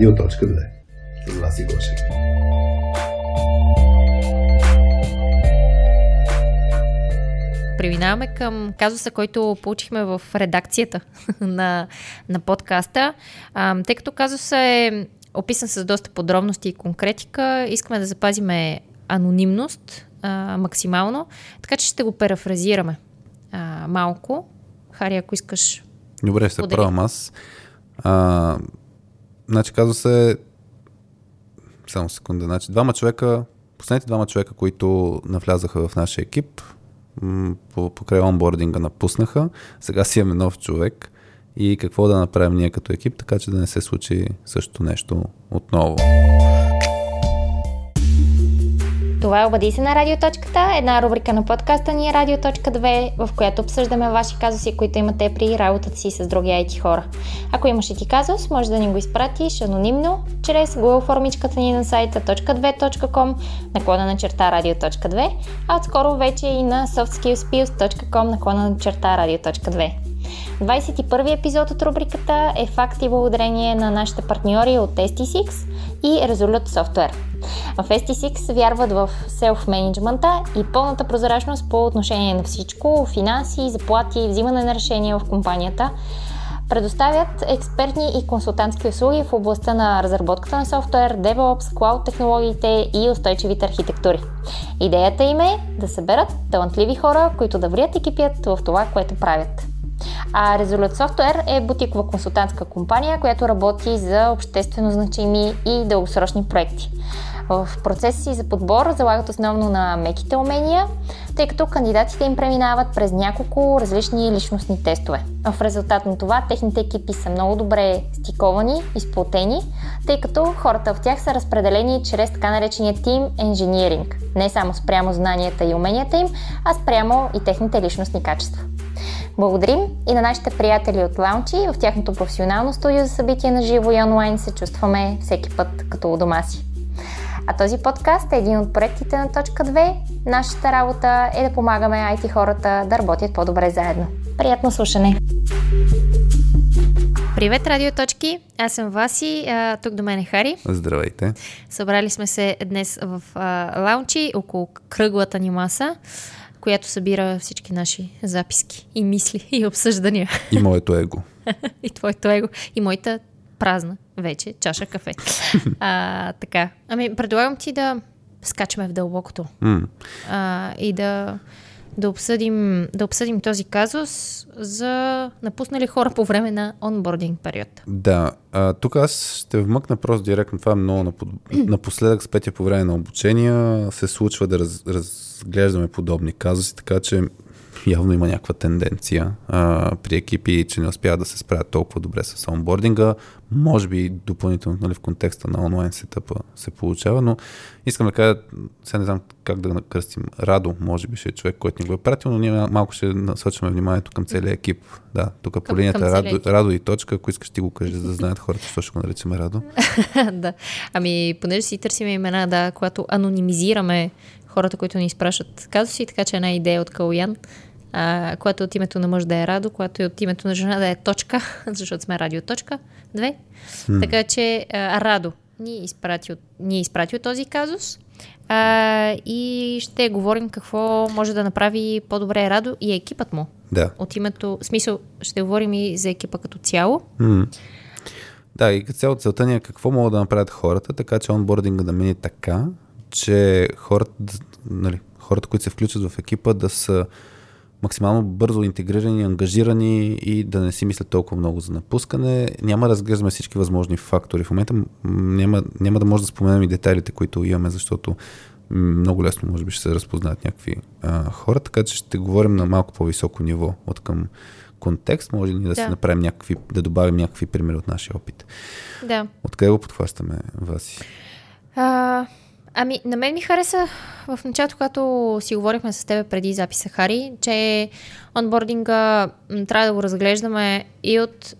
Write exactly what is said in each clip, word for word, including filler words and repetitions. Радиоточка две. Власи Гошев. Преминаваме към казуса, който получихме в редакцията на, на подкаста. А, тъй като казуса е описан с доста подробности и конкретика, искаме да запазиме анонимност а, максимално, така че ще го парафразираме а, малко. Хари, ако искаш... Добре, ще се правам аз. А, значи казва се, само секунда, значи двама човека, последните двама човека, които навлязаха в нашия екип, по, покрай онбординга напуснаха, сега си имаме нов човек и какво да направим ние като екип, така че да не се случи същото нещо отново. Това е Обади се на Радиоточката, една рубрика на подкаста ни е Радиоточка две, в която обсъждаме ваши казуси, които имате при работата си с други ай ти хора. Ако имаш и ти казус, може да ни го изпратиш анонимно чрез Google формичката ни на сайта точка две точка ком, наклона на черта Радиоточка две, а отскоро вече и на софт скилс пилс точка ком, наклона на черта Радиоточка две. двайсет и първи епизод от рубриката е факт и благодарение на нашите партньори от ес ти шест и Resolute Software. В ес ти шест вярват в селф-менеджмента и пълната прозрачност по отношение на всичко, финанси, заплати, взимане на решения в компанията. Предоставят експертни и консултантски услуги в областта на разработката на софтуер, DevOps, Cloud технологиите и устойчивите архитектури. Идеята им е да съберат талантливи хора, които да врият и кипят в това, което правят. А Resolute Software е бутикова консултантска компания, която работи за обществено значими и дългосрочни проекти. В процеса си за подбор залагат основно на меките умения, тъй като кандидатите им преминават през няколко различни личностни тестове. В резултат на това техните екипи са много добре стиковани и сплотени, тъй като хората в тях са разпределени чрез така наречения Team Engineering, не само спрямо знанията и уменията им, а спрямо и техните личностни качества. Благодарим и на нашите приятели от Launchee, в тяхното професионално студио за събития на живо и онлайн се чувстваме всеки път като у дома си. А този подкаст е един от проектите на Точка две. Нашата работа е да помагаме ай ти хората да работят по-добре заедно. Приятно слушане! Привет, Радиоточки! Аз съм Васи, а, тук до мен е Хари. Здравейте! Събрали сме се днес в Launchee около кръглата ни маса, която събира всички наши записки и мисли и обсъждания. И моето его. И твоето его. И моята празна вече чаша кафе. А, така. Ами, предлагам ти да скачаме в дълбокото. Mm. А, и да, да, обсъдим, да обсъдим този казус за напуснали хора по време на онбординг период. Да. А, тук аз ще вмъкна просто директно. Това е много напоследък с петия по време на обучения. Се случва да раз, разглеждаме подобни казуси, така че явно има някаква тенденция а, при екипи, че не успяват да се справят толкова добре с онбординга. Може би допълнително, нали, в контекста на онлайн сетъпа се получава, но искам да кажа, сега не знам как да накръстим. Радо, може би ще е човек, който ни го е пратил, но ние малко ще насочваме вниманието към целия екип. Да, тук по линията Радо, Радо и Точка, ако искаш ти го кажеш, за да знаят хората, защо ще го наричаме Радо. Да, ами понеже си търсим имена, да, когато анонимизираме хората, които ни изпращат казуси, така че една идея от Калуян, а, която от името на мъж да е Радо, която и от името на жена да е Точка, защото сме Радиоточка две. Hmm. Така че а, Радо ни е изпратил, изпратил този казус а, и ще говорим какво може да направи по-добре Радо и екипът му. Да. От името, в смисъл, ще говорим и за екипа като цяло. Hmm. Да, и като цяло целта ни е какво могат да направят хората, така че онбординга да мини така, че хората, нали, хората, които се включат в екипа, да са максимално бързо интегрирани, ангажирани и да не си мислят толкова много за напускане. Няма да разглеждаме всички възможни фактори. В момента няма, няма да може да споменем и детайлите, които имаме, защото много лесно може би ще се разпознаят някакви а, хора, така че ще говорим на малко по-високо ниво от към контекст. Може ли да, да. Си направим някакви, да добавим някакви примери от нашия опит. Да. Откъде го подхващаме, Васи? А... Ами, на мен ми хареса в началото, когато си говорихме с тебе преди записа, Хари, че онбординга трябва да го разглеждаме и от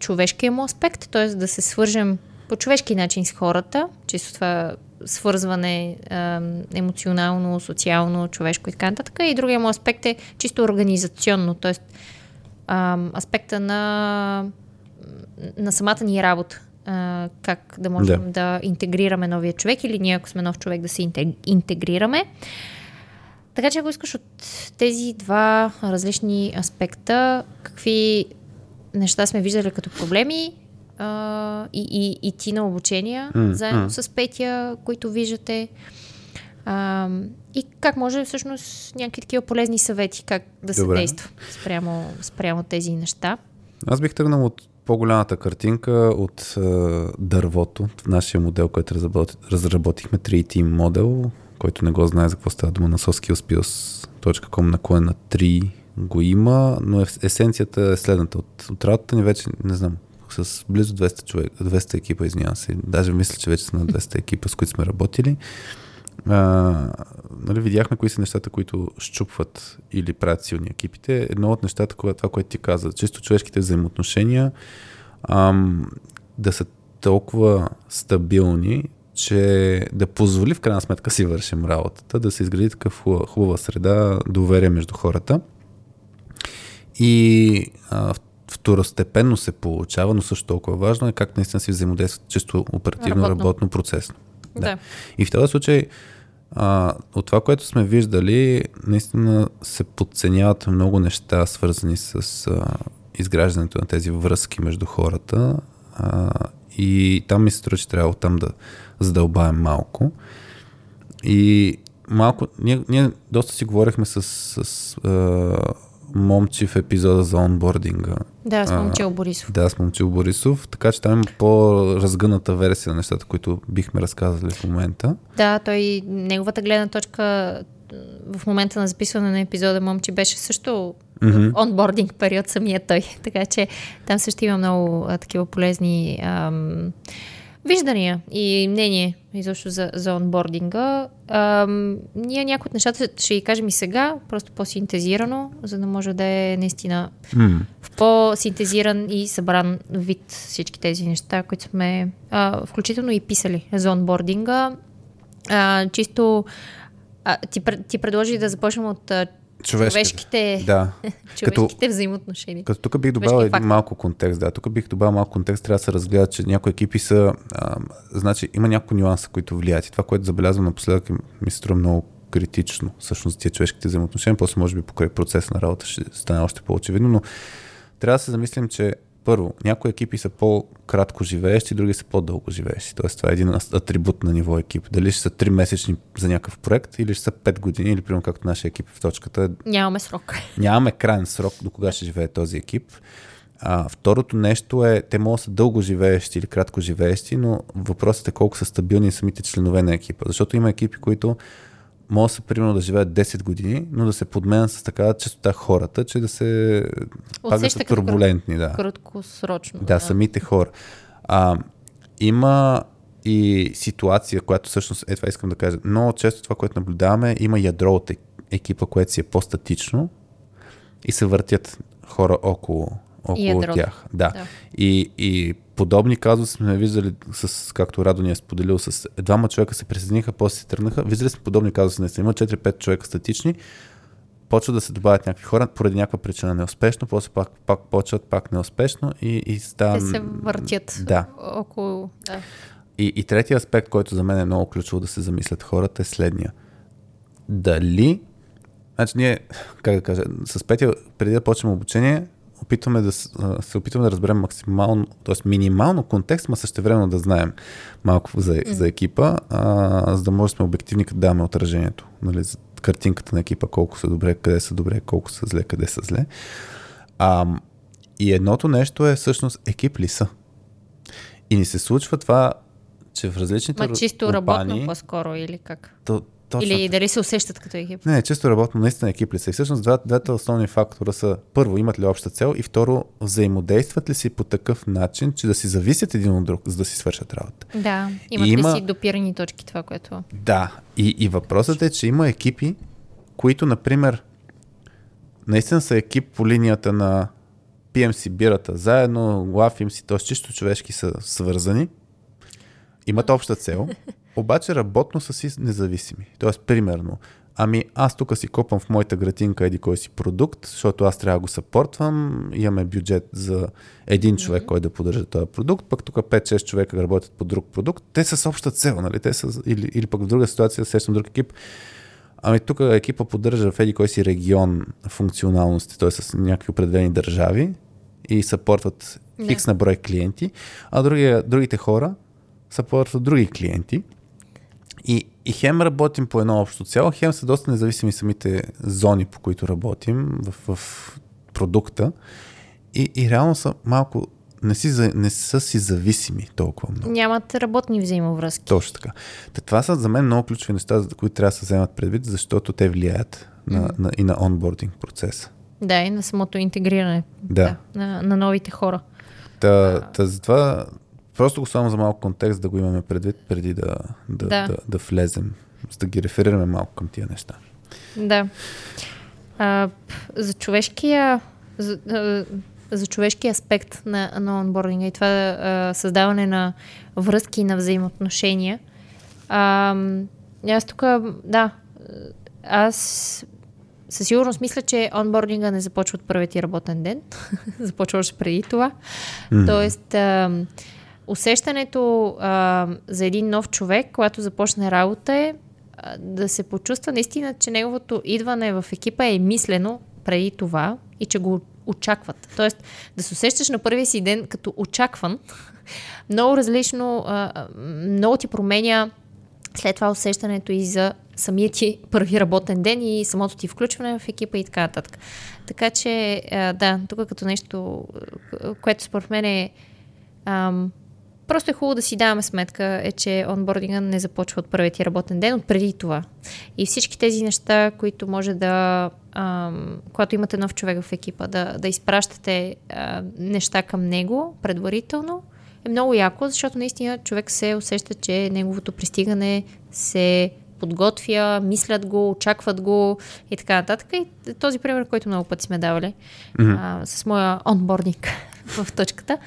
човешкия му аспект, т.е. да се свържем по човешки начин с хората, чисто това свързване емоционално, социално, човешко и така нататък. И другия му аспект е чисто организационно, т.е. аспекта на, на самата ни работа. а, как да можем да. да интегрираме новия човек или ние, ако сме нов човек, да се интегрираме. Така че ако искаш от тези два различни аспекта, какви неща сме виждали като проблеми а, и, и, и ти на обучения, mm, заедно mm. с Петя, които виждате, а, и как може всъщност някакви такива полезни съвети, как да се Добре. Действа спрямо, спрямо тези неща. Аз бих тръгнал от по-голямата картинка, от е, дървото. В нашия модел, който разработи, разработихме три-Team модел, който не го знае за какво става дума, на softskillspills точка com наклонена три го има, но е, есенцията е следната. От, от работата ни вече, не знам, с близо двеста човек, двеста екипа, извинявам се. Даже мисля, че вече са на двеста екипа, с които сме работили. А, нали, видяхме кои са нещата, които счупват или правят силни екипите. Едно от нещата, това, което ти каза, чисто човешките взаимоотношения, ам, да са толкова стабилни, че да позволи в крайна сметка си вършим работата, да се изгради такъв хубава среда, доверие между хората. И а, второстепенно се получава, но също толкова важно е как наистина си взаимодействат чисто оперативно, работно, работно процесно. Да. Да. И в този случай а, от това, което сме виждали, наистина се подценяват много неща, свързани с а, изграждането на тези връзки между хората, а, и там ми се струва, че трябва оттам да задълбаем малко. И малко, ние, ние доста си говорихме с, с а, Момчи в епизода за онбординга. Да, с Момчил Борисов. Да, с Момчил Борисов, така че там има по-разгъната версия на нещата, които бихме разказали в момента. Да, той, неговата гледна точка в момента на записване на епизода Момчи беше също mm-hmm. онбординг период самия той, така че там също има много а, такива полезни ам, виждания и мнение изобщо за, за онбординга. Ам, ние някои от нещата ще ги кажем и сега, просто по-синтезирано, за да може да е наистина mm. в по-синтезиран и събран вид всички тези неща, които сме а, включително и писали за онбординга. А, чисто а, ти, ти предложи да започнем от човешките, човешките, да. човешките като, взаимоотношения. Като тук бих добавил един малко контекст. Да, тук бих добавил малко контекст. Трябва да се разгледа, че някои екипи са... А, значи има някои нюанса, които влияят. И това, което забелязвам напоследък, ми се струва много критично всъщност за тия човешките взаимоотношения. После може би покрай процеса на работа ще стане още по-очевидно, но трябва да се замислим, че първо, някои екипи са по-кратко живеещи, други са по-дълго живеещи. Тоест, това е един атрибут на ниво екип. Дали ще са три месечни за някакъв проект, или ще са пет години, или примерно както нашия екип в точката. Нямаме срок. Нямаме крайен срок до кога ще живее този екип. А, второто нещо е, те могат да са дълго живеещи или кратко живеещи, но въпросът е колко са стабилни самите членове на екипа. Защото има екипи, които могат са примерно да живеят десет години, но да се подменят с такава честота хората, че да се пагат са турбулентни. Да. Краткосрочно. Да, да, самите хора. А, има и ситуация, която всъщност, е това искам да кажа, много често това, което наблюдаваме, има ядро от екипа, което си е по-статично и се въртят хора около, около тях. Да. Да. И, и подобни казуси сме виждали, с, както Радо ни е споделил, с двама човека се присъединиха, после се тръгнаха. Виждали сме подобни казуси, не са. Има четири-пет човека статични, почват да се добавят някакви хора, поради някаква причина неуспешно, после пак, пак почват пак неуспешно и, и става... Те се въртят да. около... Да. И, и третия аспект, който за мен е много ключово да се замислят хората, е следния. Дали... Значи ние, как да кажа, с Петя, преди да почнем обучение, опитваме да се опитваме да разберем максимално, т.е. минимално контекст, но същевременно да знаем малко за, mm. за екипа, а, за да може да сме обективни, като даваме отражението. Нали, за картинката на екипа, колко са добре, къде са добре, колко са зле, къде са зле. А, и едното нещо е всъщност екип ли са. И ни се случва това, че в различните... Ма чисто компании, работно по-скоро или как? То, Точно. Или дали се усещат като екип? Не, често работно, наистина екип ли са. И всъщност два, двата основни фактора са: първо, имат ли обща цел, и второ, взаимодействат ли си по такъв начин, че да си зависят един от друг, за да си свършат работа. Да, имат и ли има... си допирани точки, това, което... Да, и, и въпросът е, че има екипи, които, например, наистина са екип по линията на пием си бирата заедно, лафим си, т.е. чисто човешки са свързани, имат обща цел, обаче работно са си независими. Тоест, примерно, ами аз тук си копам в моята градинка еди кой си продукт, защото аз трябва да го съпортвам, имаме бюджет за един човек, mm-hmm. който да поддържа този продукт, пък тук пет-шест човека работят по друг продукт, те са с обща цел, нали? Те са, или, или пък в друга ситуация срещам друг екип, ами тук екипа поддържа в еди кой си регион функционалности, т.е. с някакви определени държави и съпортват yeah. хикс на брой клиенти, а други, другите хора съпортват други клиенти. И, и хем работим по едно общо цяло, хем са доста независими самите зони, по които работим в, в продукта. И, и реално са малко, не, си, не са си зависими толкова много. Нямат работни взаимовръзки. Точно така. Та, това са за мен много ключови неща, за които трябва да се вземат предвид, защото те влияят на, mm-hmm. на, и на онбординг процеса. Да, и на самото интегриране. Да. да на, на новите хора. Та, та затова... Просто го само за малко контекст да го имаме предвид, преди да, да, да. да, да влезем, за да ги реферираме малко към тия неща. Да. А, за, човешкия, за, за човешкия аспект на, на онбординга и това а, създаване на връзки и на взаимоотношения. А, аз тук, да, аз със сигурност мисля, че онбординга не започва от първият ти работен ден. Започва още преди това. Mm-hmm. Тоест... А, усещането а, за един нов човек, когато започне работа е а, да се почувства наистина, че неговото идване в екипа е мислено преди това и че го очакват. Тоест да се усещаш на първия си ден като очакван, много различно, а, много ти променя след това усещането и за самия ти първи работен ден и самото ти включване в екипа и така нататък. Така че а, да, тук като нещо, което според мен е ам, просто е хубаво да си даваме сметка, е, че онбординга не започва от първият ти работен ден, от преди това. И всички тези неща, които може да, ам, когато имате нов човек в екипа, да, да изпращате а, неща към него предварително, е много яко, защото наистина човек се усеща, че неговото пристигане се подготвя, мислят го, очакват го и така нататък. И този пример, който много пъти сме давали mm-hmm. а, с моя онбординг в точката.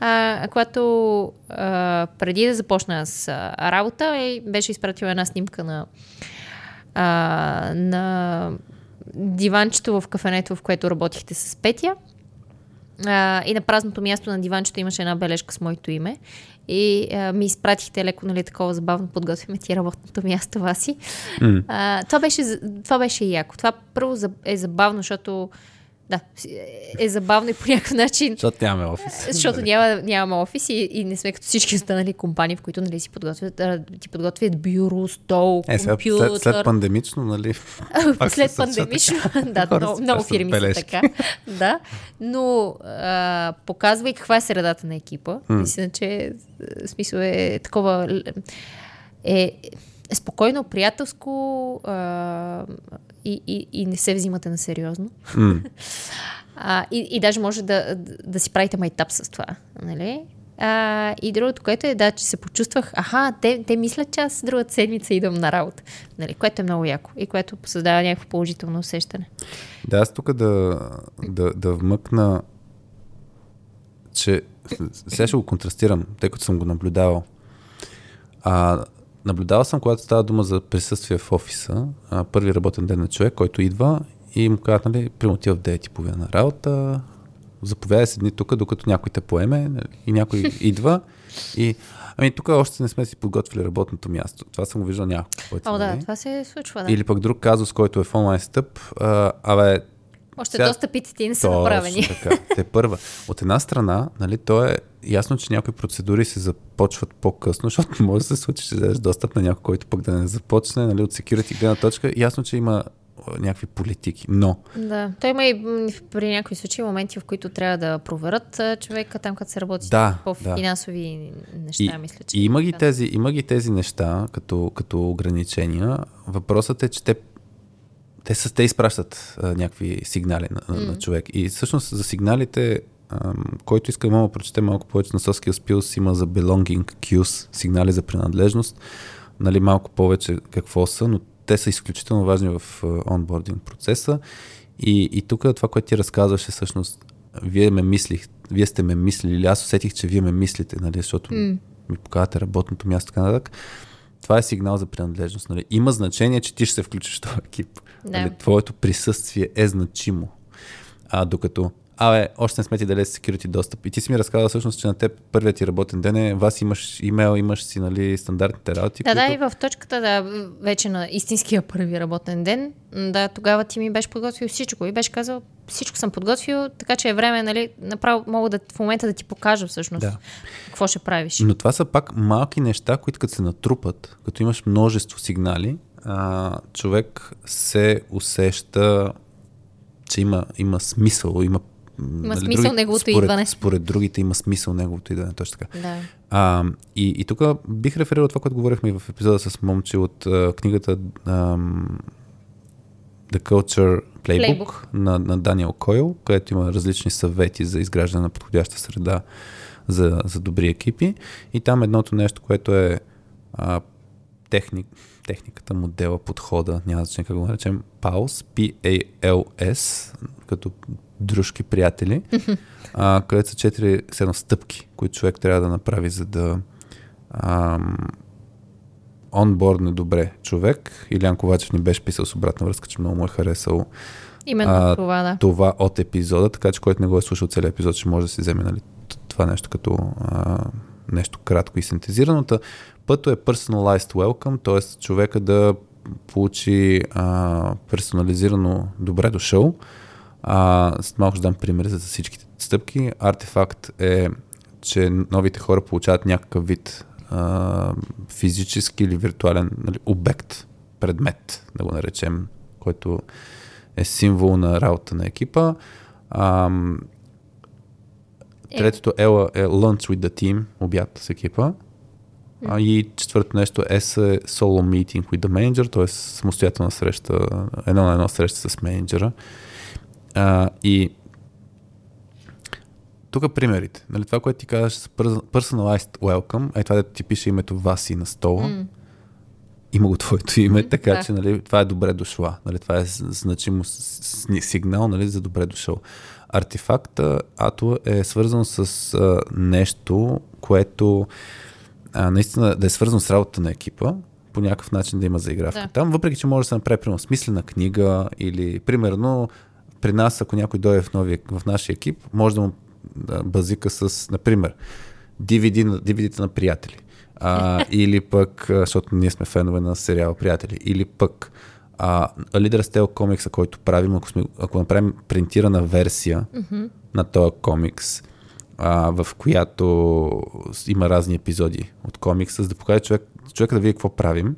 А, когато а, преди да започна с а, работа, е, беше изпратила една снимка на, а, на диванчето в кафенето, в което работихте с Петя. А, и на празното място на диванчето имаше една бележка с моето име. И а, ми изпратихте леко, нали, такова забавно, подготвяме ти работното място, Васи. Mm. А, това, беше, това беше яко. Това първо е забавно, защото да, е забавно и по някакъв начин. Защото нямаме офис. Защото няма, нямаме офис и, и не сме като всички останали компании, в които, нали, си подготвят, ти подготвят бюро, стол, е, компютър. След, след пандемично, нали? След пандемично, да, много, много фирми са така. Да, но а, показва и каква е средата на екипа. Мисля, че смисъл е такова... Е, е спокойно, приятелско а, и, и, и не се взимате на сериозно. Mm. а, и, и даже може да, да, да си правите майтап с това. Нали? А, и другото, което е, да, че се почувствах, аха, те, те мислят, че аз другата седмица идвам на работа. Нали? Което е много яко и което създава някакво положително усещане. Да, аз тук да, да, да вмъкна, че сега ще го контрастирам, тъй като съм го наблюдавал. А... Наблюдавал съм, когато става дума за присъствие в офиса, първи работен ден на човек, който идва и му казват, нали, примотива в девет и половина на работа, заповядай седни тук, докато някой те поеме, нали, и някой идва и ами тук още не сме си подготвили работното място. Това съм го виждал няколко пъти. О, да, това се случва, да. Или пък друг казус, който е в онлайн стъп, а, абе... Още сега... доста питите не са направени. Точно така, те първа. От една страна, нали, то е ясно, че някои процедури се започват по-късно, защото може да се случи, че дадеш достъп на някой, който пък да не започне, нали, от security гледна точка. Ясно, че има някакви политики, но... Да, той има и при някои случаи моменти, в които трябва да проверят човека там, като се работи да, по финансови да. неща, и, мисля, че... И има, ги тези, има ги тези неща, като, като ограничения. Въпросът е, че те Те, са, те изпращат а, някакви сигнали на, mm. на човек. И всъщност за сигналите, а, който иска да прочете малко повече на Softskillspills, има за Belonging Cues, сигнали за принадлежност, нали, малко повече какво са, но те са изключително важни в онбординг процеса. И, и тук това, което ти разказваше, всъщност, вие ме мислих, вие сте ме мислили, аз усетих, че вие ме мислите, нали, защото mm. ми показвате работното място, така нататък. това е сигнал за принадлежност. Нали? Има значение, че ти ще се включиш в този екип. Да. Нали? Твоето присъствие е значимо. А докато абе, още не сме ти дали security достъп. И ти си ми разказал всъщност, че на теб първият ти работен ден е, вас имаш имейл, имаш си нали, стандартните работи. Да, които... да, и в точката, да, вече на истинския първи работен ден, да, тогава ти ми беше подготвил всичко и беше казал, всичко съм подготвил, така че е време, нали, направо мога да, в момента да ти покажа всъщност да. Какво ще правиш. Но това са пак малки неща, които като се натрупат, като имаш множество сигнали, а, човек се усеща, че има, има смисъл, има Има нали, смисъл други, неговото според, идване. Според другите има смисъл неговото идване, точно така. Да. А, и и тук бих реферирал това, което говорихме и в епизода с Момчил от а, книгата а, The Culture Playbook, Playbook. На, на Даниел Койл, където има различни съвети за изграждане на подходяща среда за, за добри екипи. И там едното нещо, което е а, техник, техниката, модела, подхода, няма значение как го наречем, палс, P A L S, като дружки приятели, а, където са четири седно стъпки, които човек трябва да направи, за да ам, онбордне добре човек. Илян Ковачев ни беше писал с обратна връзка, че много му е харесал Именно а, това, да. това от епизода, така че който не го е слушал целият епизод, ще може да си вземе нали, това нещо като а, нещо кратко и синтезирано. Пътто е personalized welcome, т.е. човека да получи а, персонализирано добре дошъл. А, след малко ще дам пример за всичките стъпки. Артефакт е, че новите хора получават някакъв вид а, физически или виртуален нали, обект, предмет, да го наречем, който е символ на работа на екипа. А, третото L е Lunch with the Team, обяд с екипа. А, и четвърто нещо е Solo Meeting with the Manager, т.е. самостоятелна среща, едно на едно среща с менеджера. Uh, и тук примерите. Нали, това, което ти казваш с personalized welcome, е това, дето ти пише името Васи на стола. Mm. Има го твоето име, mm, така да. Че нали, това е добре дошла. Нали, това е значимо сигнал нали, за добре дошъл. Артефакта Ато е свързан с а, нещо, което а, наистина да е свързано с работата на екипа. По някакъв начин да има заигравка. Да. Там, въпреки, че може да се направи примерно смислена книга или примерно при нас, ако някой дойде в, нови, в нашия екип, може да му базика с, например, ди ви ди-та на приятели. А, или пък, защото ние сме фенове на сериала Приятели, или пък а, Лидер Стел комикса, който правим, ако, сме, ако направим принтирана версия mm-hmm. на този комикс, а, в която има разни епизоди от комикса, за да покаже човек, човека да види какво правим.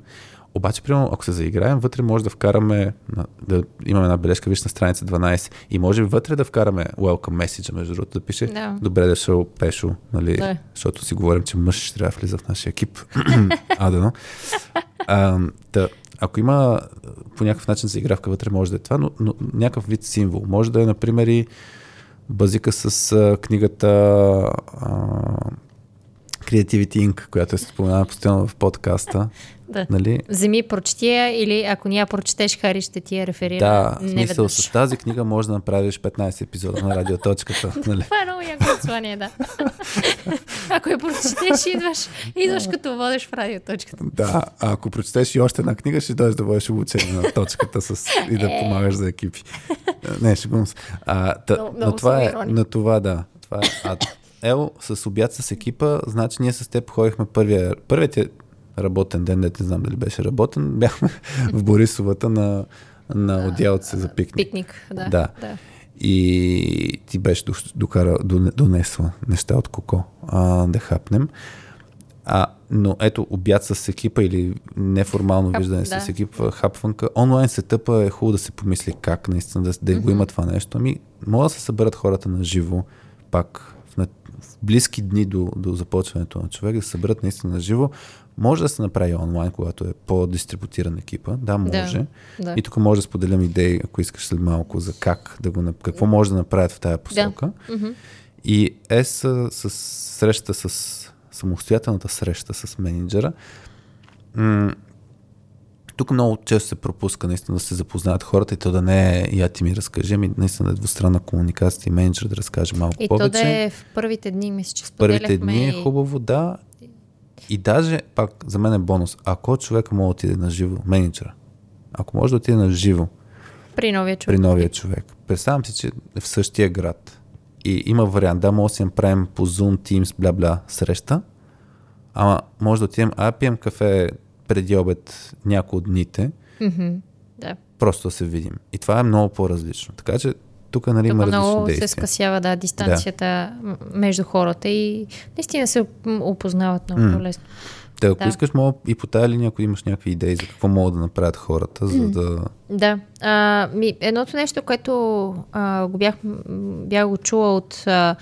Обаче, примерно, ако се заиграем, вътре може да вкараме, да имаме една бележка, виж на страница дванайсет и може вътре да вкараме welcome message, между другото, да пише да. Добре дошъл, Пешо, нали? Да. Защото си говорим, че мъж ще трябва да влиза в нашия екип. а, да, но. А, да, ако има по някакъв начин заигравка вътре, може да е това, но, но някакъв вид символ. Може да е, например, и базика с а, книгата а, Creativity Inc, която е споменава постоянно в подкаста. Да. Нали? Вземи, прочети я или ако няма прочетеш, Хари ще ти я реферира. Да, в смисъл с тази книга можеш да направиш петнайсет епизода на Радиоточката. Нали? Това е много яко отслание, да. Ако я прочетеш, идваш, идваш като водиш в Радиоточката. Да, а ако прочетеш и още една книга, ще дойдеш да водиш обучение на точката с... и да помагаш за екипи. Не, ще бъдам. Но това е, на това да. Това е ад. Ел, с обяд с екипа, значи ние с теб ходихме първия, първият работен ден, не знам дали беше работен, бяхме в Борисовата на, на отделце за пикник. Пикник, да. да. да. И ти беше докара, донесла неща от Коко, а, да хапнем. А, но ето, обяд с екипа или неформално Хап, виждане да. С екипа, хапванка. Онлайн сетъпа е хубаво да се помисли как наистина да, да mm-hmm. го има това нещо. Ами, може да се съберат хората на живо пак в близки дни до, до започването на човек, да се съберат наистина на живо. Може да се направи онлайн, когато е по-дистрибутиран екипа. Да, може. Да, да. И тук може да споделям идеи, ако искаш след малко, за как да го, какво може да направят в тая посока. Да. И е с, с среща с самостоятелната среща с менеджера. М- тук много често се пропуска наистина да се запознаят хората и то да не е я ти ми разкажи, ами наистина е двустранна комуникация и менеджер да разкаже малко и повече. И то да е в първите дни, мисля, че споделяхме. В първите дни е хубаво, да. И даже, пак, за мен е бонус, ако човек може да отиде на живо, менеджера, ако може да отиде на живо при новия човек, при новия човек. Представям си, че е в същия град и има вариант, да, може да си им правим по Zoom, Teams, бля-бля среща, ама може да отидем, а пием кафе преди обед няколко дните, mm-hmm, да. Просто да се видим. И това е много по-различно. Така че тук, нали, има различни действия. Тук много се скъсява, да, дистанцията да. между хората и наистина се опознават много mm. лесно. Те, ако да. искаш, мога и по тая линия, ако имаш някакви идеи за какво могат да направят хората, за mm. да... Да. А, ми, едното нещо, което а, го бях, бях го чула от а,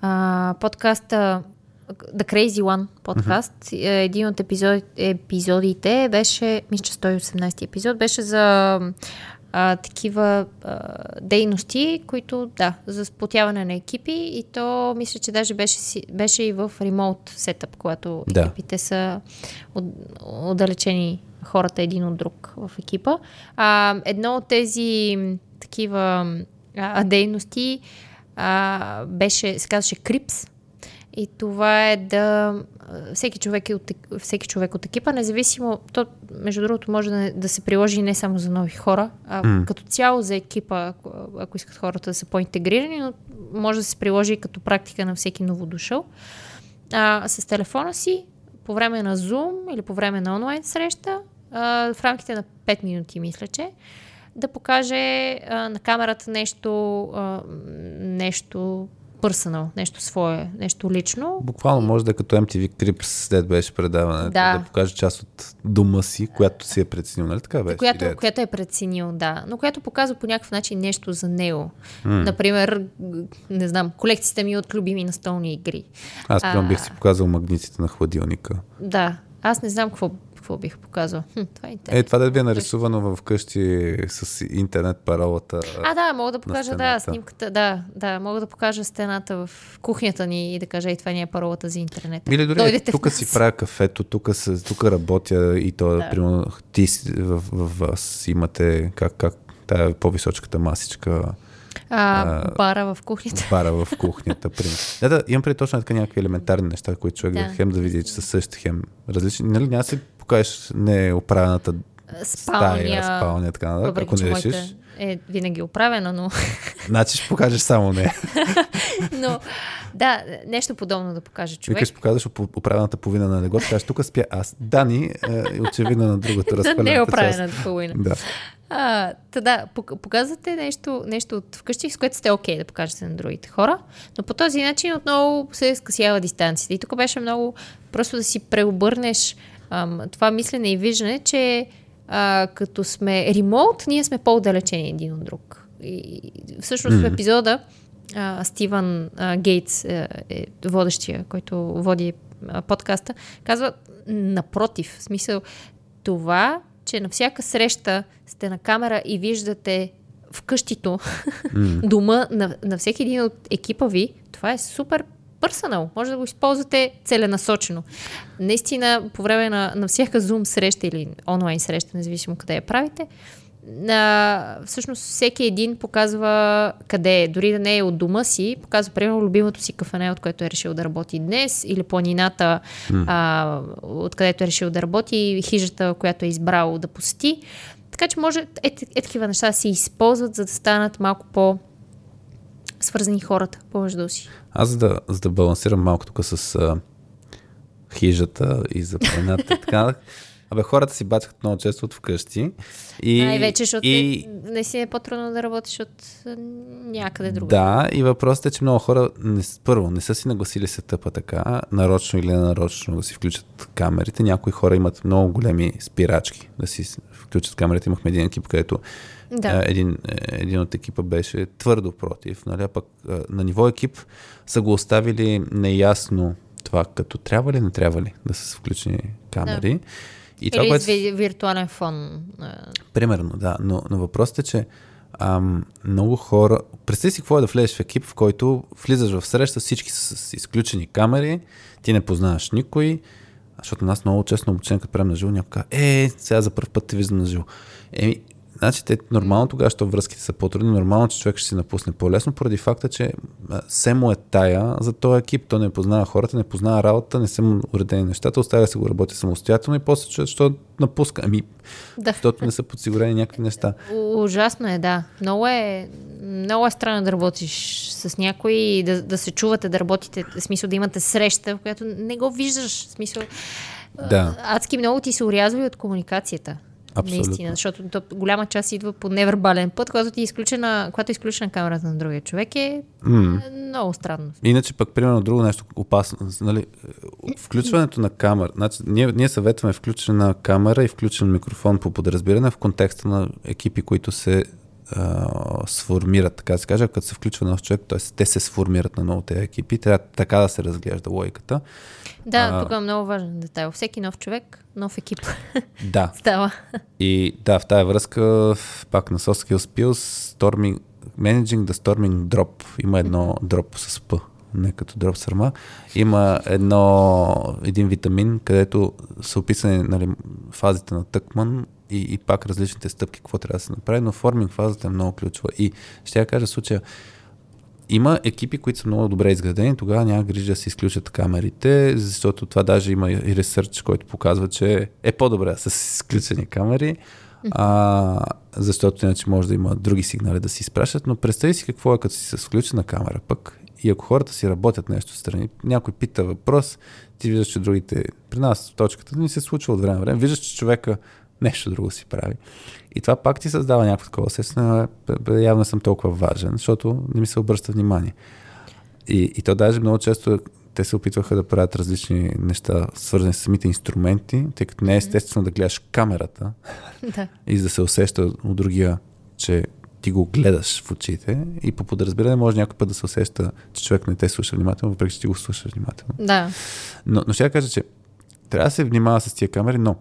а, подкаста The Crazy One Podcast, mm-hmm. един от епизод, епизодите беше, мисля, сто и осемнадесети епизод, беше за... А, такива а, дейности, които, да, за сплотяване на екипи, и то мисля, че даже беше, беше и в ремоут сетъп, когато да. екипите са от, отдалечени хората един от друг в екипа. А, едно от тези такива а, дейности а, беше, се казваше Cribs, и това е да всеки човек, от, всеки човек от екипа, независимо, то, между другото, може да, да се приложи не само за нови хора, а mm. като цяло за екипа, ако, ако искат хората да са по-интегрирани, но може да се приложи и като практика на всеки новодушъл. А, с телефона си, по време на Zoom или по време на онлайн среща, а, в рамките на пет минути, мисля, че, да покаже а, на камерата нещо, а, нещо персонал, нещо свое, нещо лично. Буквално може да е като ем ти ви Cribs, след беше предаването, да. да покаже част от дома си, която си е преценил, нали така беше? Която, която е преценил, да, но която показва по някакъв начин нещо за него. Mm. Например, не знам, колекцията ми от любими настолни игри. Аз прям бих си показал магнитите на хладилника. Да, аз не знам какво, какво бих показал. Хм, това е интересно. Е, това да ви е нарисувано вкъщи с интернет паролата. А, да, мога да покажа, да, снимката, да, да, мога да покажа стената в кухнята ни и да кажа, и това ни е паролата за интернет. Или дори тук си правя кафето, тук, тук работя и то, да. примерно, ти в, в вас имате как, как тая по-височката масичка. А, бара в кухнята. Бара в кухнята, примерно. Да, да, имам преди точно така някакви елементарни неща, които човек да, да хем да види, че са същи, хем различни. Нали, няма се покажеш неоправената стая, спалня, така нататък. Добре, ако че не решиш, е винаги оправена, но... Значи ще покажеш само не. Но, да, нещо подобно да покаже човек. Викаш, показваш оправената половина на него, кажеш, тук спя аз. Дани, е, очевидно на другото разпалената част. Да, не е оправената половина. Да. А, да, показвате нещо, нещо от вкъщи, с което сте окей okay да покажете на другите хора, но по този начин отново се скъсява дистанцията. И тук беше много просто да си преобърнеш ам, това мислене и виждане, че а, като сме ремоут, ние сме по-отдалечени един от друг. И, всъщност mm-hmm. в епизода а, Стивън а, Гейтс, а, е водещия, който води а, подкаста, казва напротив, в смисъл това, че на всяка среща сте на камера и виждате вкъщито, mm. дома на, на всеки един от екипа ви, това е супер персонал. Може да го използвате целенасочено. Наистина, по време на, на всяка Zoom среща или онлайн среща, независимо къде я правите, на, всъщност всеки един показва къде е. Дори да не е от дома си, показва, примерно, любимото си кафене, от което е решил да работи днес, или планината, mm. а, от където е решил да работи, хижата, която е избрал да посети. Така че може е, е такива неща да се използват, за да станат малко по свързани хората помежду си. Аз за да, за да балансирам малко тук с а, хижата и за планината и така. Абе, хората си бачкат много често от вкъщи. И, най-вече, защото и... не, не си е по-трудно да работиш от някъде друго. Да, и въпросът е, че много хора не, първо не са си нагласили сетъпа така, нарочно или ненарочно да си включат камерите. Някои хора имат много големи спирачки да си включат камерите. Имахме един екип, където да. един, един от екипа беше твърдо против. Нали? А пък на ниво екип са го оставили неясно това, като трябва ли, не трябва ли да са включени камери. Да. И това, или което... с виртуален фон. Примерно, да. Но, но въпросът е, че ам, много хора... Представи си какво е да влезеш в екип, в който влизаш в среща, всички с, с изключени камери, ти не познаваш никой, защото нас много честно обучен, като правим на живо, някой казва, е, сега за първ път те виждам на живо. Еми, Значи, те, нормално тогава, що връзките са по-трудни, нормално, че човек ще си напусне по-лесно, поради факта, че се му е тая за този екип. То не познава хората, не познава работа, не са му уредени нещата, оставя се го работи самостоятелно и после, защото напуска. Ами, да. Защото не са подсигурени някакви неща. Ужасно е, да. Много е, много е странно да работиш с някой и да, да се чувате, да работите, в смисъл да имате среща, в която не го виждаш. В смисъл, да. Адски много ти се урязва от комуникацията. Абсолютно. Наистина, защото голяма част идва по невербален път, когато ти е изключена, когато е изключена камерата на другия човек е mm. много странно. Иначе пък, примерно, друго нещо опасно. Нали, включването на камера, значи, ние, ние съветваме включена камера и включен микрофон по подразбиране в контекста на екипи, които се а, сформират, така да се каже, като се включва нов човек, т.е. те се сформират на ново тези екипи, трябва така да се разглежда логиката. Да, а, тук е много важен детайл. Всеки нов човек, нов екип. Да. Става. И да, в тая връзка, пак на Soft Skills Pills, storming, Managing the Storming Drop. Има едно дроп с П, не като дроп с ръма. Има едно, един витамин, където са описани, нали, фазите на Тъкман и, и пак различните стъпки, какво трябва да се направи, но форминг фазата е много ключова. И ще я кажа в случая, има екипи, които са много добре изградени, тогава няма грижа да се изключат камерите, защото това даже има и ресърч, който показва, че е по-добре с изключени камери, а, защото иначе може да има други сигнали да се изпращат, но представи си какво е като си с включена камера пък и ако хората си работят нещо страни, някой пита въпрос, ти виждаш, че другите, при нас в точката ни се случва от време на време, виждаш, че човека нещо друго си прави. И това пак ти създава някакво такова усещане, явно съм толкова важен, защото не ми се обръща внимание. И, и то даже много често те се опитваха да правят различни неща, свързани с самите инструменти, тъй като не е естествено да гледаш камерата и да се усеща от другия, че ти го гледаш в очите и по подразбиране може някой път да се усеща, че човек не те слуша внимателно, въпреки че ти го слушаш внимателно. Да. Но, но ще я кажа, че трябва да се внимава с тия камери, но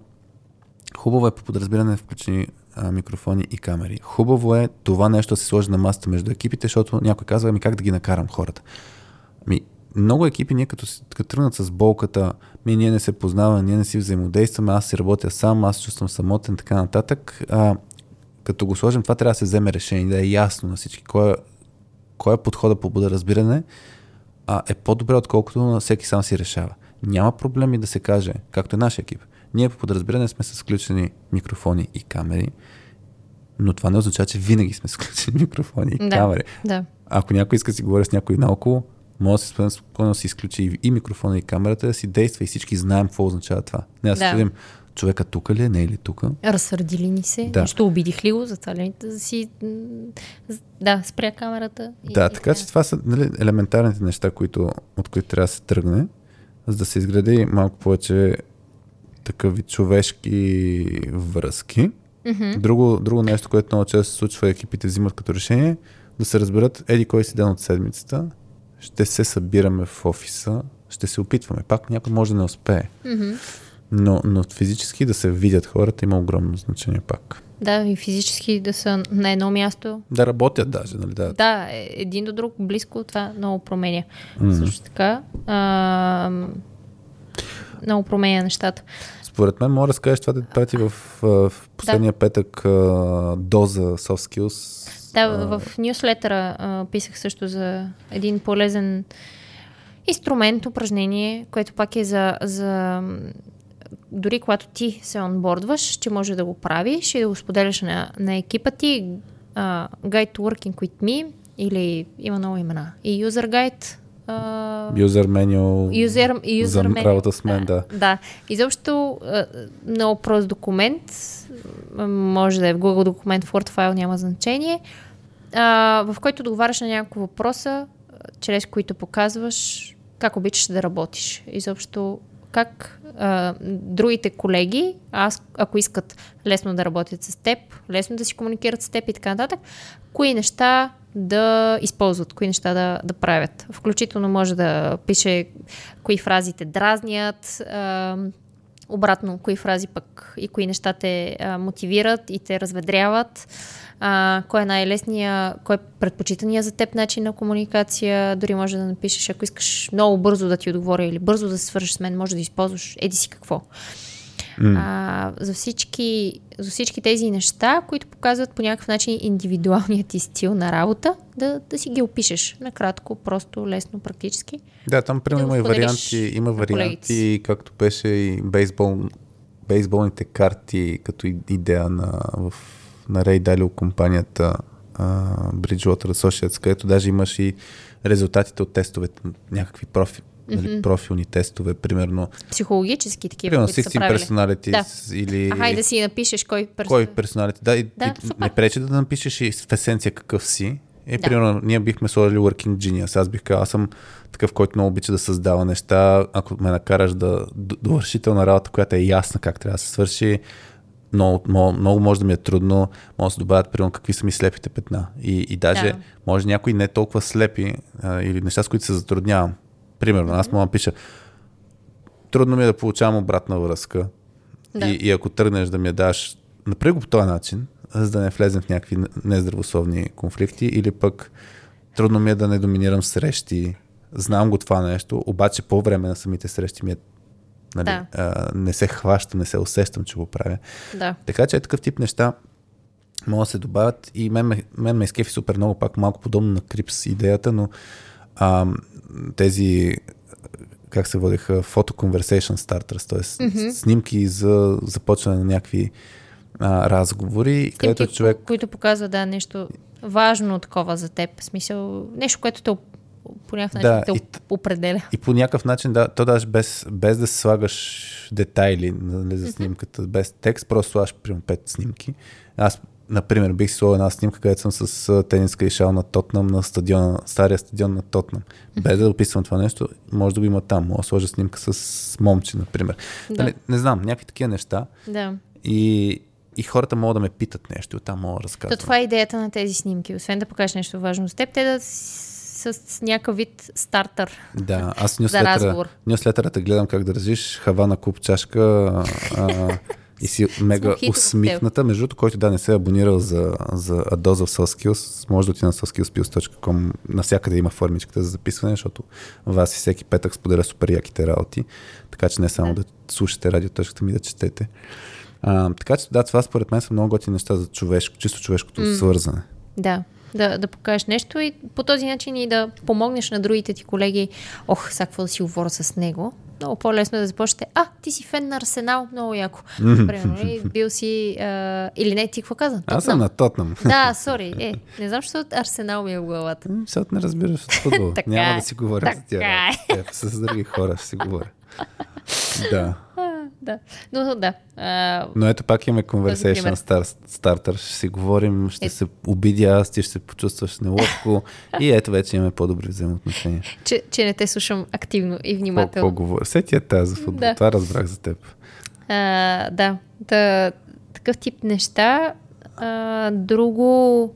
хубаво е по подразбиране включени а, микрофони и камери. Хубаво е това нещо да се сложи на масата между екипите, защото някой казва, ами как да ги накарам хората. Ми, много екипи, ние като, като тръгнат с болката, ми ние не се познаваме, ние не си взаимодействаме, аз си работя сам, аз чувствам самотен, така нататък. А, като го сложим, това трябва да се вземе решение, да е ясно на всички. Кой, кой е подходът по подразбиране а, е по-добре, отколкото на всеки сам си решава. Няма проблем и да се каже, както е нашия екип. Ние по подразбиране сме с включени микрофони и камери, но това не означава, че винаги сме с включени микрофони и да, камери. Да. Ако някой иска да си говори с някой наоколо, може да се спокойно си изключи и микрофона и камерата, да си действа и всички знаем какво означава това. Не да се следим, човека тук ли е, не е ли тук? Разсърди ли ни се? Да. Нещо обидих ли го? Затова ли да си... Да, спря камерата. И, да, и така да. Че това са, нали, елементарните неща, които, от които трябва да се тръгне, за да се изгради малко повече такъви човешки връзки. Mm-hmm. Друго, друго нещо, което много често се случва, екипите взимат като решение, да се разберат, еди кой си ден от седмицата, ще се събираме в офиса, ще се опитваме. Пак някой може да не успее. Mm-hmm. Но, но физически да се видят хората има огромно значение пак. Да, и физически да са на едно място. Да работят даже, нали? Да, да, един до друг, близко, това много променя. Mm-hmm. Също така... А... много променя нещата. Според мен, може да скажеш това да ти прати в, в последния да. петък доза Soft Skills. Да, в, в нюслетъра писах също за един полезен инструмент, упражнение, което пак е за, за дори когато ти се онбордваш, ще може да го правиш и да го споделяш на, на екипа ти. Uh, guide to Working with Me или има много имена. И User Guide. Юзер меню за работа с мен, да. Да. Изобщо много прост документ, може да е в Google документ, в Word файл, няма значение, а, в който договаряш на няколко въпроса, чрез които показваш как обичаш да работиш. Изобщо как а, другите колеги, аз, ако искат лесно да работят с теб, лесно да си комуникират с теб и така нататък, кои неща да използват, кои неща да, да правят. Включително може да пише кои фрази те дразнят, а, обратно, кои фрази пък и кои неща те а, мотивират и те разведряват, а, кой е най-лесния, кой е предпочитания за теб начин на комуникация, дори може да напишеш, ако искаш много бързо да ти отговоря или бързо да се свържеш с мен, може да използваш еди си какво. Mm. А, за, всички, за всички тези неща, които показват по някакъв начин индивидуалният ти стил на работа, да, да си ги опишеш накратко, просто, лесно, практически. Да, там примерно да има варианти, има варианти, както беше и бейсбол, бейсболните карти като идея на, в, на Ray Dalio компанията uh, Bridgewater Associates, където даже имаш и резултатите от тестовете, някакви профи, mm-hmm. нали, профилни тестове, примерно психологически такива, примерно, които са правили. Personality, да. Или... Аха, и да си напишеш кой персоналити. Кой персоналити, да, и, да и, не пречи да напишеш и в есенция какъв си. Е, да. Примерно, ние бихме сложили Working Genius. Аз бих казал, аз съм такъв, който много обича да създава неща. Ако ме накараш да довършителна работа, която е ясна как трябва да се свърши, много, много, много може да ми е трудно. Може да се добавят, примерно, какви са ми слепите петна. И, и даже, да. Може някои не толкова слепи а, или неща, с които се затруднявам. Примерно, аз мога да пиша, трудно ми е да получавам обратна връзка. Да. И, и ако тръгнеш да ми я даш, напред го по този начин, за да не влезем в някакви нездравословни конфликти, или пък трудно ми е да не доминирам срещи. Знам го това нещо, обаче по време на самите срещи ми е, нали, да. а, не се хващам, не се усещам, че го правя. Да. Така че е такъв тип неща могат да се добавят и мен, мен ме изкефи супер много, пак малко подобно на Крипс идеята, но а, тези как се водеха, фото-конверсейшн стартърс, т.е. Mm-hmm. снимки за започване на някакви А, разговори, Стимки, където човек... които показва, да, нещо важно такова за теб, в смисъл, нещо, което те по някакъв начин да, те и, определя. И по някакъв начин, да, то даже без, без да слагаш детайли, нали, за снимката, mm-hmm. без текст, просто слагаш, примерно, пет снимки. Аз, например, бих си сложил една снимка, където съм с тениска и шал на Тотнъм, на стадиона, стария стадион на Тотнъм. Без да описвам това нещо, може да го има там. Може да сложа снимка с момче, например. Да. Нали, не знам, някакви такива неща. Да. И И хората могат да ме питат нещо, оттам мога да разказвам. То това е идеята на тези снимки. Освен да покажеш нещо важно с теб, те да с, с някакъв вид стартър. Да, аз нюслетърата гледам как държиш хава на куп чашка а, и си мега усмихната. Между другото, който да не се е абонирал за, за A Dose of Soft Skills, може да отида на soft skills pills dot com. Навсякъде има формичката за записване, защото вас и всеки петък споделя супер яките работи. Така че не само да, да слушате радиоточката ми, да четете. А, така че да, това според мен са много готини неща за човешко, чисто човешкото mm. свързане. Да, да, да покажеш нещо и по този начин и да помогнеш на другите ти колеги. Ох, сега какво да си говоря с него. Много по-лесно е да започнете. А, ти си фен на Арсенал, много яко. Mm. Примерно, бил си... А, или не, ти какво каза? Тотнъм. Аз съм на Тотнъм. Да, сори. Е, не знам, защото Арсенал ми е в главата. Защото не разбираш от футбол. Няма да си говоря с тя. С други хора ще си говоря. Да. Да. Но, да. А, но ето пак имаме conversation starter. Ще си говорим, ще е... се обидя аз, ти ще се почувстваш неловко и ето вече имаме по-добри взаимоотношения. Че, че не те слушам активно и внимателно. По-говоря. Все ти е тази футбол. Да. Това разбрах за теб. А, да. да. Такъв тип неща. А, друго,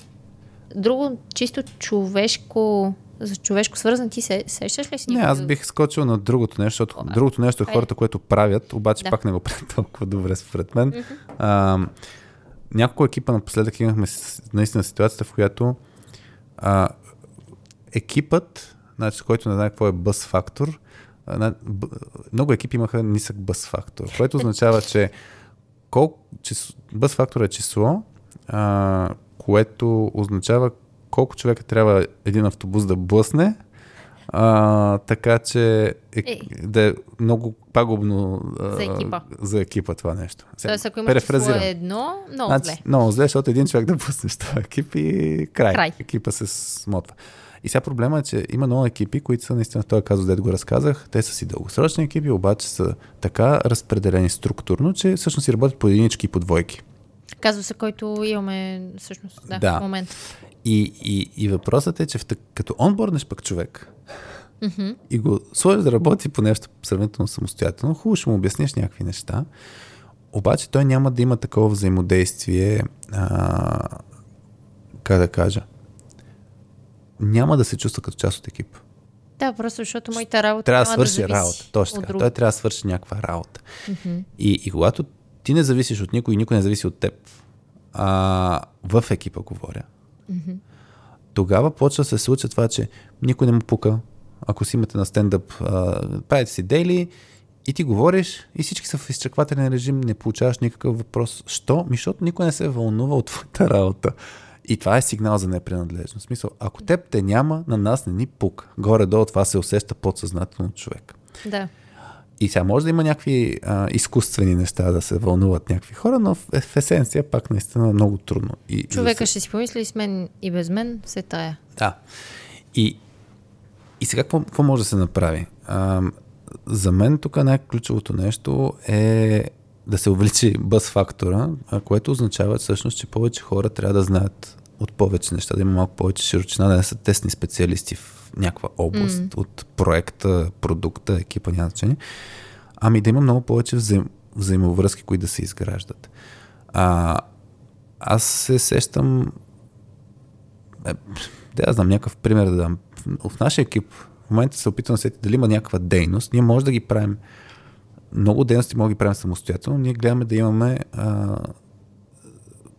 друго чисто човешко за човешко свързан, ти се сещаш ли си? Не, аз бих скочил на другото нещо, защото О, другото нещо е хората, което правят, обаче да. Пак не го правят толкова добре според мен. Mm-hmm. А, няколко екипа напоследък имахме наистина ситуацията, в която а, екипът, значи, който не знае какво е бъс фактор, а, б, много екипи имаха нисък бъс фактор, което означава, че колко, число, бъс фактор е число, а, което означава колко човека трябва един автобус да блъсне, а, така че е, да е много пагубно а, за, екипа. за екипа това нещо. Тоест, ако имаш число едно, много зле. Значи, много зле, защото един човек да блъсне с това екип и край. край. Екипа се смотва. И сега проблема е, че има много екипи, които са наистина в този казус, дето го разказах. Те са си дългосрочни екипи, обаче са така разпределени структурно, че всъщност си работят по единички и по двойки. Казуса, който имаме всъщност да, да. в момента. И, и, и въпросът е, че в, като онборднеш пък човек mm-hmm. и го сложиш да работи по нещо сравнително самостоятелно, хубаво ще му обясниш някакви неща, обаче той няма да има такова взаимодействие, а, как да кажа, няма да се чувства като част от екип. Да, просто защото моята работа трябва да свърши да работа. Точно така. Той трябва да свърши някаква работа. Mm-hmm. И, и когато ти не зависиш от никой, никой не зависи от теб, а, в екипа говоря, mm-hmm. тогава почва да се случва това, че никой не му пука. Ако си имате на стендъп, правите си дейли И ти говориш и всички са в изчаквателен режим, не получаваш никакъв въпрос. Що? Ми, защото никой не се вълнува от твоята работа. И това е сигнал за непринадлежност. В смисъл, ако теб те няма, на нас не ни пук. Горе-долу това се усеща подсъзнателно от човек. Да. И сега може да има някакви а, изкуствени неща да се вълнуват някакви хора, но в, в есенция пак наистина е много трудно. И, човека ще си помисли с мен и без мен се тая. Да. И, и сега какво, какво може да се направи? А, за мен тук най-ключовото нещо е да се увеличи бъз фактора, което означава всъщност, че повече хора трябва да знаят от повече неща, да има малко повече широчина, да не са тесни специалисти в някаква област, mm. от проекта, продукта, екипа, няма значение. Ами да има много повече взаим, взаимовръзки, които да се изграждат. А, аз се сещам, е, да я знам някакъв пример да дам. В нашия екип в момента се опитвам да сети дали има някаква дейност. Ние може да ги правим, много дейности може да ги правим самостоятелно, ние гледаме да имаме а,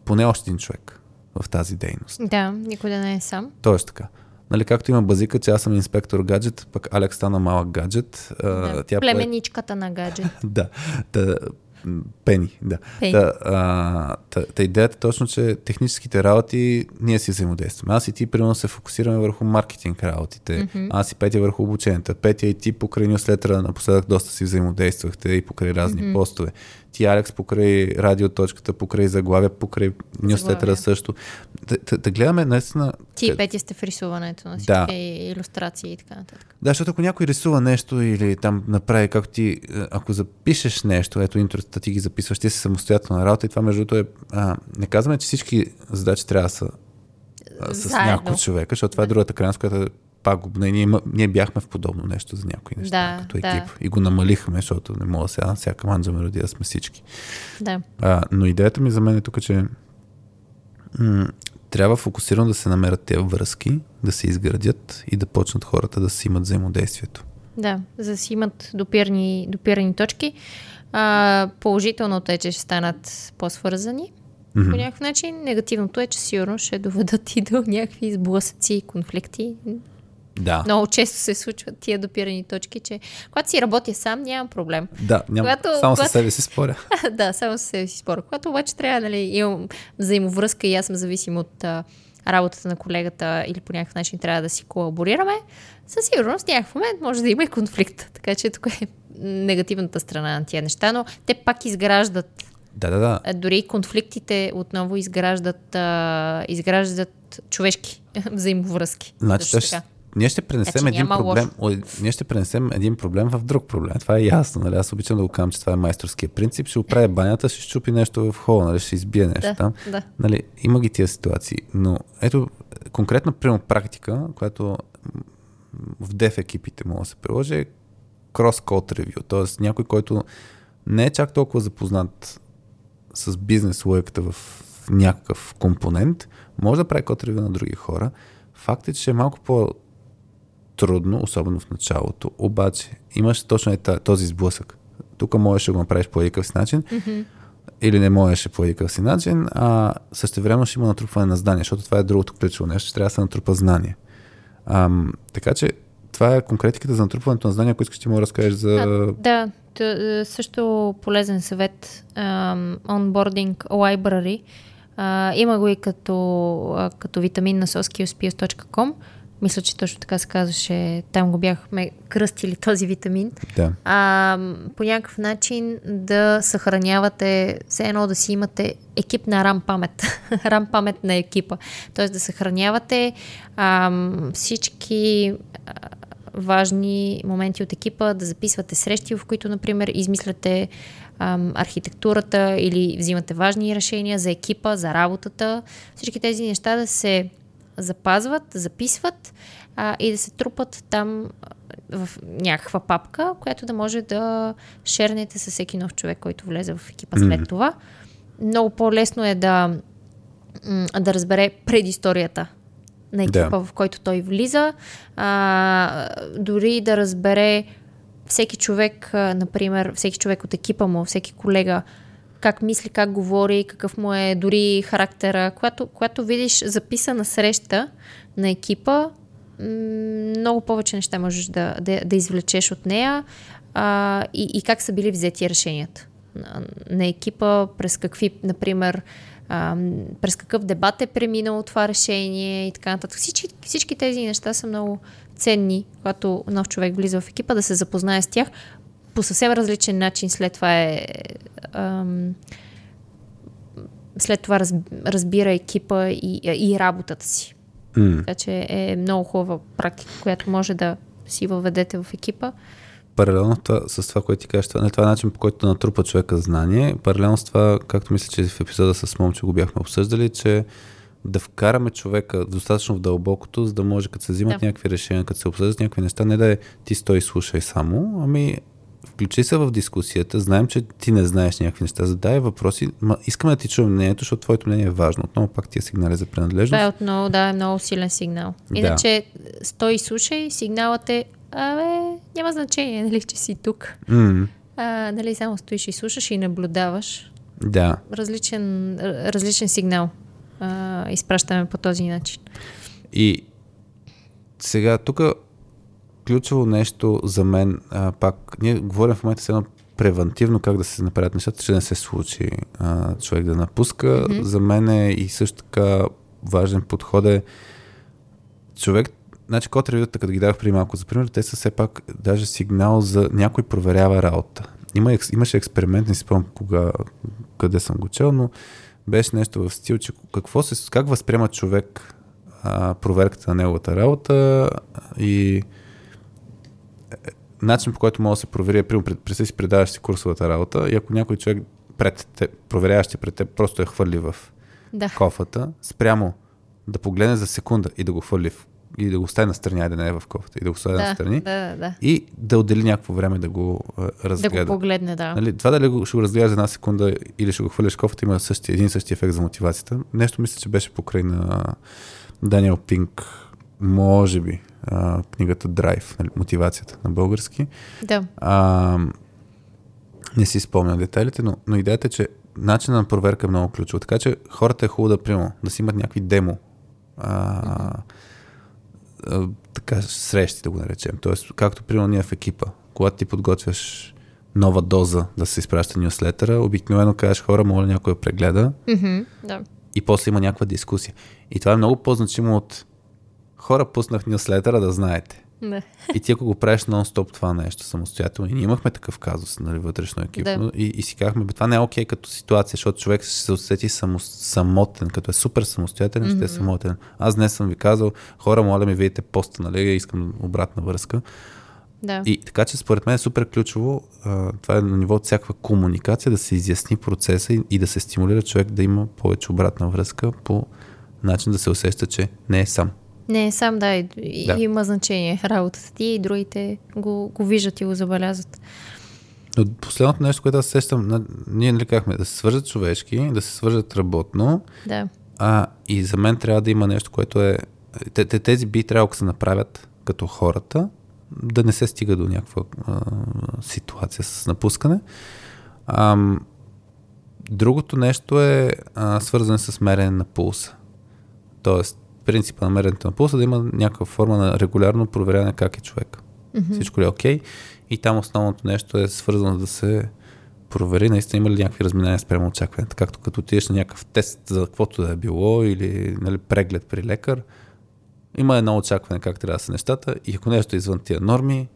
поне още един човек в тази дейност. Да, никой да не е сам. Точно така. Нали, както има базика, че аз съм инспектор гаджет, пък Алекс стана малък гаджет. Да, тя племеничката пле... на гаджет. да, да. Пени, да. Пени. Та, а, та, та идеята е точно, че техническите работи ние си взаимодействаме. Аз и ти, примерно, се фокусираме върху маркетинг работите. Mm-hmm. Аз и Петя върху обученията. Петя и ти покрай нюслетъра напоследък доста си взаимодействахте и покрай разни mm-hmm. постове. Ти, Алекс, покрай радиоточката, покрай заглавия, покрай нюслетъра също. Да гледаме наистина... Ти и Петя сте в рисуването на всички да. Илюстрации и така нататък. Да, защото ако някой рисува нещо или там направи както ти, ако запишеш нещо, ето интрото, ти ги записваш, ти си самостоятелна работа и това между другото е... А, не казваме, че всички задачи трябва да са а, с някой човека, защото това да. Е другата крайност, която е пагубна и ние, ние бяхме в подобно нещо за някои неща да, като екип. Да. И го намалихме, защото не мога сега, всяка манджа меродия сме всички. Да. А, но идеята ми за мен е тук, че м- трябва фокусирано да се намерят тези връзки, да се изградят и да почнат хората да си имат взаимодействието. Да, за да си имат допирни, допирни точки. А, положителното е, че ще станат по-свързани mm-hmm. по някакъв начин. Негативното е, че сигурно ще доведат и до някакви сблъсъци и конфликти. Да. Много често се случват тия допирани точки, че когато си работя сам, нямам проблем. Да, ням... когато, само когато... със себе си споря. да, само със себе си споря. Когато обаче трябва, нали, имам взаимовръзка и аз съм зависим от а, работата на колегата или по някакъв начин трябва да си колаборираме, със сигурност някакъв момент може да има и конфликт. Така че тук е негативната страна на тия неща, но те пак изграждат. Да, да, да. Дори конфликтите отново изграждат, а, изграждат човешки взаимовръзки. Значи, така. Ние ще, пренесем един проблем, ние ще пренесем един проблем в друг проблем. Това е ясно. Нали? Аз обичам да го кажам, че това е майсторския принцип. Ще оправя банята, ще щупи нещо в хола, нали? Ще избие нещо да, там. Да. Нали? Има ги тия ситуации. Но ето, конкретно прямо практика, която в деф екипите мога да се приложи, е крос-код ревю. Тоест някой, който не е чак толкова запознат с бизнес логиката в някакъв компонент, може да прави код ревю на други хора. Факт е, че е малко по- трудно, особено в началото. Обаче, имаш точно този сблъсък. Тук можеш да го направиш по едикъв си начин, mm-hmm. или не можеш по едикъв си начин, а същевременно ще има натрупване на знания, защото това е другото ключово нещо, че трябва да се натрупа знания. Ам, така че, това е конкретиката за натрупването на знания, ако искаш ти му да разкажеш за... А, да, тъ, също полезен съвет. Ам, onboarding library. А, има го и като, като витамин на softskillspills точка com. Мисля, че точно така се казваше, там го бяхме кръстили този витамин. Да. А, по някакъв начин да съхранявате, все едно да си имате екипна рам памет. рам памет на екипа. Тоест да съхранявате а, всички а, важни моменти от екипа, да записвате срещи, в които, например, измисляте а, архитектурата или взимате важни решения за екипа, за работата. Всички тези неща да се запазват, записват а, и да се трупат там в някаква папка, която да може да шернете с всеки нов човек, който влезе в екипа след mm-hmm. това. Много по-лесно е да, да разбере предисторията на екипа, да. В който той влиза. А, дори да разбере всеки човек, например, всеки човек от екипа му, всеки колега, как мисли, как говори, какъв му е дори характера. Когато, когато видиш записана среща на екипа, много повече неща можеш да, да, да извлечеш от нея а, и, и как са били взети решенията на, на екипа, през какви, например, а, през какъв дебат е преминало това решение и така нататък. Всички, всички тези неща са много ценни, когато нов човек влиза в екипа, да се запознае с тях. По съвсем различен начин след това е... Ам, след това разбира екипа и, и работата си. Mm. Така че е много хубава практика, която може да си въведете в екипа. Паралелно с това, което ти кажеш, това, не, това е начин, по който натрупа човека знание. Паралелно с това, както мисля, че в епизода с Момче го бяхме обсъждали, че да вкараме човека достатъчно в дълбокото, за да може, като се взимат да. някакви решения, като се обсъждат някакви неща, не да е ти стой и слушай само, ами включи се в дискусията, знаем, че ти не знаеш някакви неща, задай въпроси, ма искаме да ти чуем мнението, защото твоето мнение е важно. Отново пак тия сигнали за принадлежност. Да, отново, да, е много силен сигнал. Иначе да. стой и слушай, сигналът е, абе, няма значение, нали, че си тук. Mm. А, нали, само стоиш и слушаш и наблюдаваш. Да. Различен, различен сигнал а, изпращаме по този начин. И сега тук ключово нещо за мен, а, пак, ние говорим в момента сега превентивно как да се направят нещата, че не се случи а, човек да напуска. Mm-hmm. За мен е и също така важен подход е човек, значи когато ревютата, като ги давах преди малко за пример, те са все пак даже сигнал за някой проверява работа. Има, имаше експеримент, не си спомням кога, къде съм го чел, но беше нещо в стил, че какво се, как възприема човек а, проверката на неговата работа и начин, по който мога да се провери, примерно, преди си предаваш си курсовата работа и ако някой човек пред те, проверяващи пред теб, просто я хвърли в да. кофата, спрямо да погледне за секунда и да го хвърли в, и да го остави настрани, а да не е в кофата, и да го остави да, настрани да, да. и да отдели някакво време да го разгледа. Да го погледне, да. Нали, това дали го, ще го разгледаш за една секунда или ще го хвърлиш в кофата, има същия, един същия ефект за мотивацията. Нещо мисля, че беше покрай на Даниел Пинк, може би, а, книгата Drive, нали, мотивацията на български. Да. А, не си спомням детайлите, но, но идеята е, че начинът на проверка е много ключово. Така че хората е хубаво да приема, да си имат някакви демо а, а, така, срещи, да го наречем. Тоест, както приема ние в екипа, когато ти подготвяш нова доза да се изпраща нюслетъра, обикновено кажеш хора, моля някой да прегледа mm-hmm, да. и после има някаква дискусия. И това е много по-значимо от хора, пуснах нюслетъра, да знаете. Да. И ти ако го правиш нон-стоп това нещо самостоятелно, и ние имахме такъв казус, нали, вътрешно екипно, да. и, и си казахме, това не е окей като ситуация, защото човек ще се усети само, самотен, като е супер самостоятелен, mm-hmm. ще е самотен. Аз днес съм ви казал, хора, моля ми, видите поста, нали, искам обратна връзка. Да. И така че според мен е супер ключово, а, това е на ниво от всякаква комуникация, да се изясни процеса и, и да се стимулира човек да има повече обратна връзка по начин да се усеща, че не е сам. Не, сам да, и, да. Има значение работата ти и другите го, го виждат и го забелязват. От последното нещо, което аз сещам, ние нали казахме да се свържат човешки, да се свържат работно, да. а и за мен трябва да има нещо, което е... Тези би трябвало да се направят като хората, да не се стига до някаква а, ситуация с напускане. А, другото нещо е а, свързане с мерене на пулса. Тоест, принципа на меренето на пулса, да има някаква форма на регулярно проверяване как е човек. Mm-hmm. Всичко ли е окей? Okay? И там основното нещо е свързано да се провери наистина има ли някакви разминания спрямо очакването. Както като отидеш на някакъв тест за каквото да е било или нали, преглед при лекар, има едно очакване как трябва да са нещата и ако нещо е извън тия норми,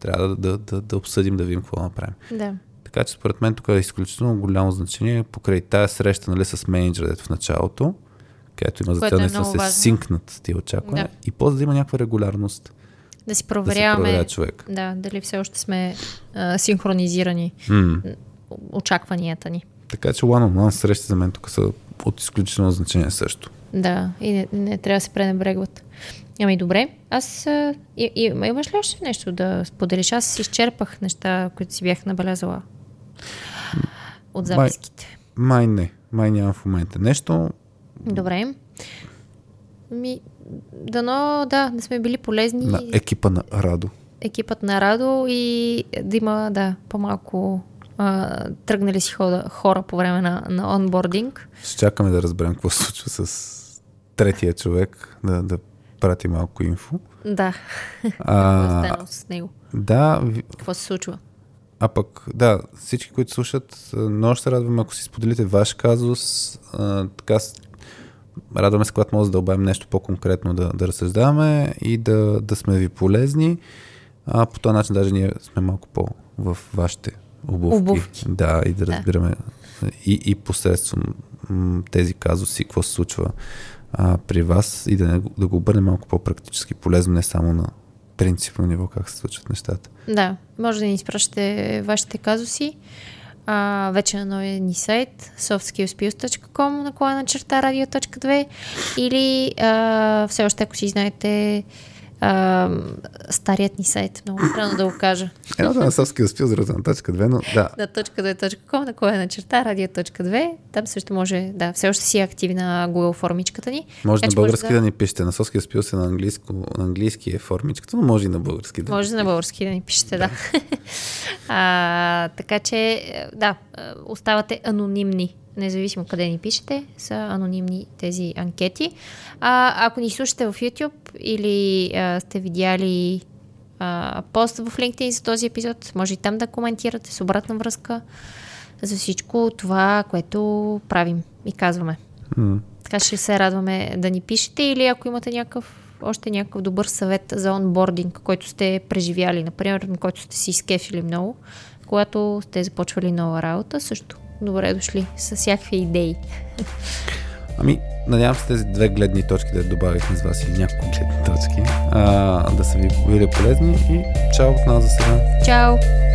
трябва да, да, да, да обсъдим, да видим какво направим. Да. Така че според мен тук е изключително голямо значение покрай тая среща нали, с менеджера дето в началото, където има за цел да се важно. Синкнат тия очаквания да. И после да има някаква регулярност. Да си проверяваме, да, човек. Да, дали все още сме а, синхронизирани mm. очакванията ни. Така че one-on-one срещи за мен тук са от изключително значение също. Да, и не, не трябва да се пренебрегват. Ами добре, аз а, и, и, имаш ли още нещо да споделиш? Аз изчерпах неща, които си бях набелязала от записките. Май, май не, май няма в момента нещо. Добре. Ми, дано, да, да сме били полезни. На екипа на Радо. Екипът на Радо и да има, да, по-малко а, тръгнали си хода, хора по време на, на онбординг. Ще чакаме да разберем какво се случва с третия човек, да, да прати малко инфо. Да. А, останало с него. Да. Какво се случва? А пък, да, всички, които слушат, много ще се радвам, ако си споделите ваш казус. А, така, радваме се, когато може да дълбаем нещо по-конкретно, да, да разсъждаваме и да, да сме ви полезни. А по този начин даже ние сме малко по в вашите обувки. обувки. Да, и да разбираме да. И, и посредством тези казуси, какво се случва а, при вас и да, не, да го обърнем малко по-практически полезно, не само на принципно ниво, как се случват нещата. Да, може да ни изпращате вашите казуси. А, вече на новия ни сайт softskillspills точка com наклона черта радио точка две или а, все още, ако си знаете Uh, старият ни сайт. Много странно да го кажа. Едното на Софски успил за на точка две, но да. На точка две точка ком, на кое е на черта, радио точка две. Там също може, да, все още си е активна Google формичката ни. Може на български да... да ни пишете. На Софски успил се на английско, на английски е формичката, но може и на български да. Може да на български да ни пишете, да. да. а, така че, да, оставате анонимни. Независимо къде ни пишете, са анонимни тези анкети. А, ако ни слушате в YouTube или а, сте видяли а, пост в LinkedIn за този епизод, може и там да коментирате с обратна връзка за всичко това, което правим и казваме. Mm. Така ще се радваме да ни пишете или ако имате някакъв, още някакъв добър съвет за онбординг, който сте преживяли, например, на който сте си изкефили много, когато сте започвали нова работа, също. Добре дошли с всякакви идеи. Ами, надявам се тези две гледни точки, да добавихме с вас и няколко гледни точки, а, да са ви били полезни и чао от нас за сега. Чао!